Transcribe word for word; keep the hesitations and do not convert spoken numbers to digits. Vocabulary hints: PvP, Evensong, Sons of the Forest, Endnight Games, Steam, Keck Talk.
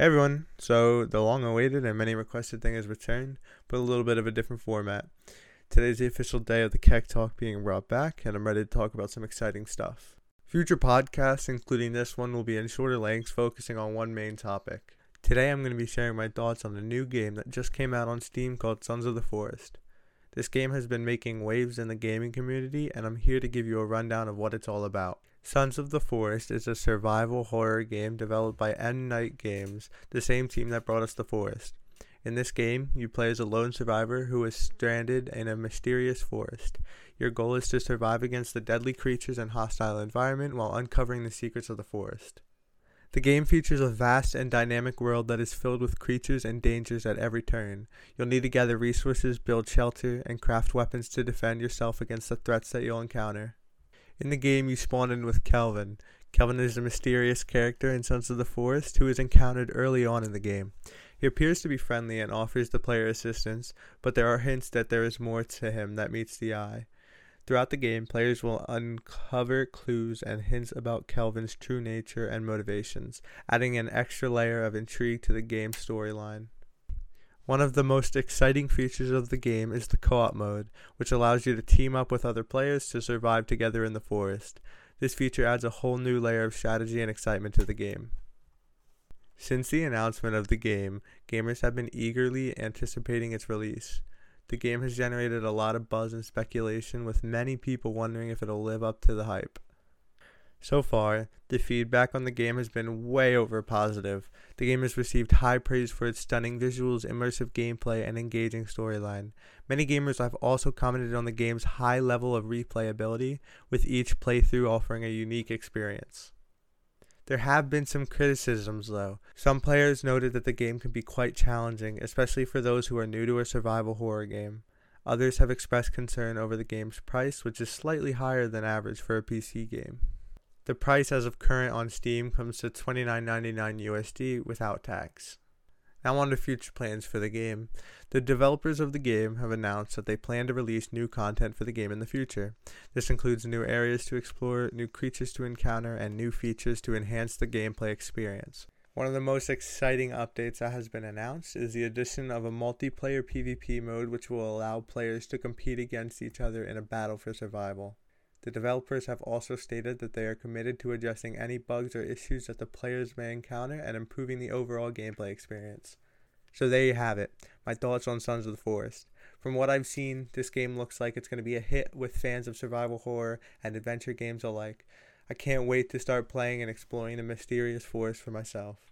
Hey everyone, so the long awaited and many requested thing has returned, but a little bit of a different format. Today's the official day of the Keck Talk being brought back, and I'm ready to talk about some exciting stuff. Future podcasts, including this one, will be in shorter lengths focusing on one main topic. Today I'm going to be sharing my thoughts on a new game that just came out on Steam called Sons of the Forest. This game has been making waves in the gaming community, and I'm here to give you a rundown of what it's all about. Sons of the Forest is a survival horror game developed by Endnight Games, the same team that brought us The Forest. In this game, you play as a lone survivor who is stranded in a mysterious forest. Your goal is to survive against the deadly creatures and hostile environment while uncovering the secrets of the forest. The game features a vast and dynamic world that is filled with creatures and dangers at every turn. You'll need to gather resources, build shelter, and craft weapons to defend yourself against the threats that you'll encounter. In the game, you spawn in with Kelvin. Kelvin is a mysterious character in Sons of the Forest who is encountered early on in the game. He appears to be friendly and offers the player assistance, but there are hints that there is more to him that meets the eye. Throughout the game, players will uncover clues and hints about Kelvin's true nature and motivations, adding an extra layer of intrigue to the game's storyline. One of the most exciting features of the game is the co-op mode, which allows you to team up with other players to survive together in the forest. This feature adds a whole new layer of strategy and excitement to the game. Since the announcement of the game, gamers have been eagerly anticipating its release. The game has generated a lot of buzz and speculation, with many people wondering if it'll live up to the hype. So far, the feedback on the game has been way over positive. The game has received high praise for its stunning visuals, immersive gameplay, and engaging storyline. Many gamers have also commented on the game's high level of replayability, with each playthrough offering a unique experience. There have been some criticisms though. Some players noted that the game can be quite challenging, especially for those who are new to a survival horror game. Others have expressed concern over the game's price, which is slightly higher than average for a P C game. The price as of current on Steam comes to twenty-nine ninety-nine U S D without tax. Now on to future plans for the game. The developers of the game have announced that they plan to release new content for the game in the future. This includes new areas to explore, new creatures to encounter, and new features to enhance the gameplay experience. One of the most exciting updates that has been announced is the addition of a multiplayer PvP mode, which will allow players to compete against each other in a battle for survival. The developers have also stated that they are committed to addressing any bugs or issues that the players may encounter and improving the overall gameplay experience. So there you have it, my thoughts on Sons of the Forest. From what I've seen, this game looks like it's going to be a hit with fans of survival horror and adventure games alike. I can't wait to start playing and exploring the mysterious forest for myself.